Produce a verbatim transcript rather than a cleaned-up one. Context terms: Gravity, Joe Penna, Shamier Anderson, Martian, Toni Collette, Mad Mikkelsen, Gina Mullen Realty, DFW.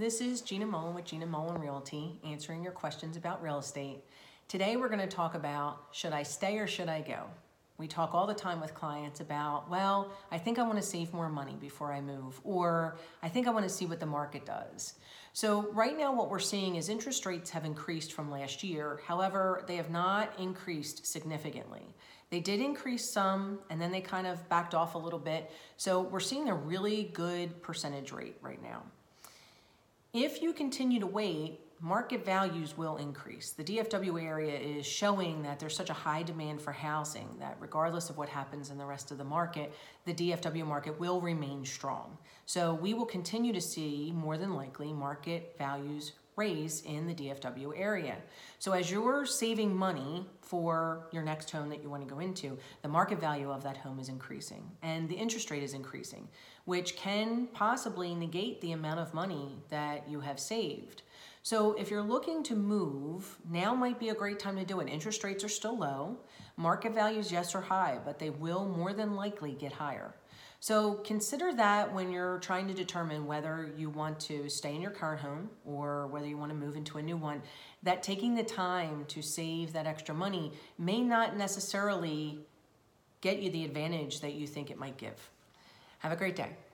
This is Gina Mullen with Gina Mullen Realty, answering your questions about real estate. Today we're going to talk about, should I stay or should I go? We talk all the time with clients about, well, I think I want to save more money before I move, or I think I want to see what the market does. So right now what we're seeing is interest rates have increased from last year. However, they have not increased significantly. They did increase some, and then they kind of backed off a little bit. So we're seeing a really good percentage rate right now. If you continue to wait, market values will increase. The D F W area is showing that there's such a high demand for housing that regardless of what happens in the rest of the market, the D F W market will remain strong. So we will continue to see, more than likely, market values raise in the D F W area. So as you're saving money for your next home that you want to go into, the market value of that home is increasing and the interest rate is increasing, which can possibly negate the amount of money that you have saved. So if you're looking to move, now might be a great time to do it. Interest rates are still low. Market values, yes, are high, but they will more than likely get higher. So consider that when you're trying to determine whether you want to stay in your current home or whether you want to move into a new one, that taking the time to save that extra money may not necessarily get you the advantage that you think it might give. Have a great day.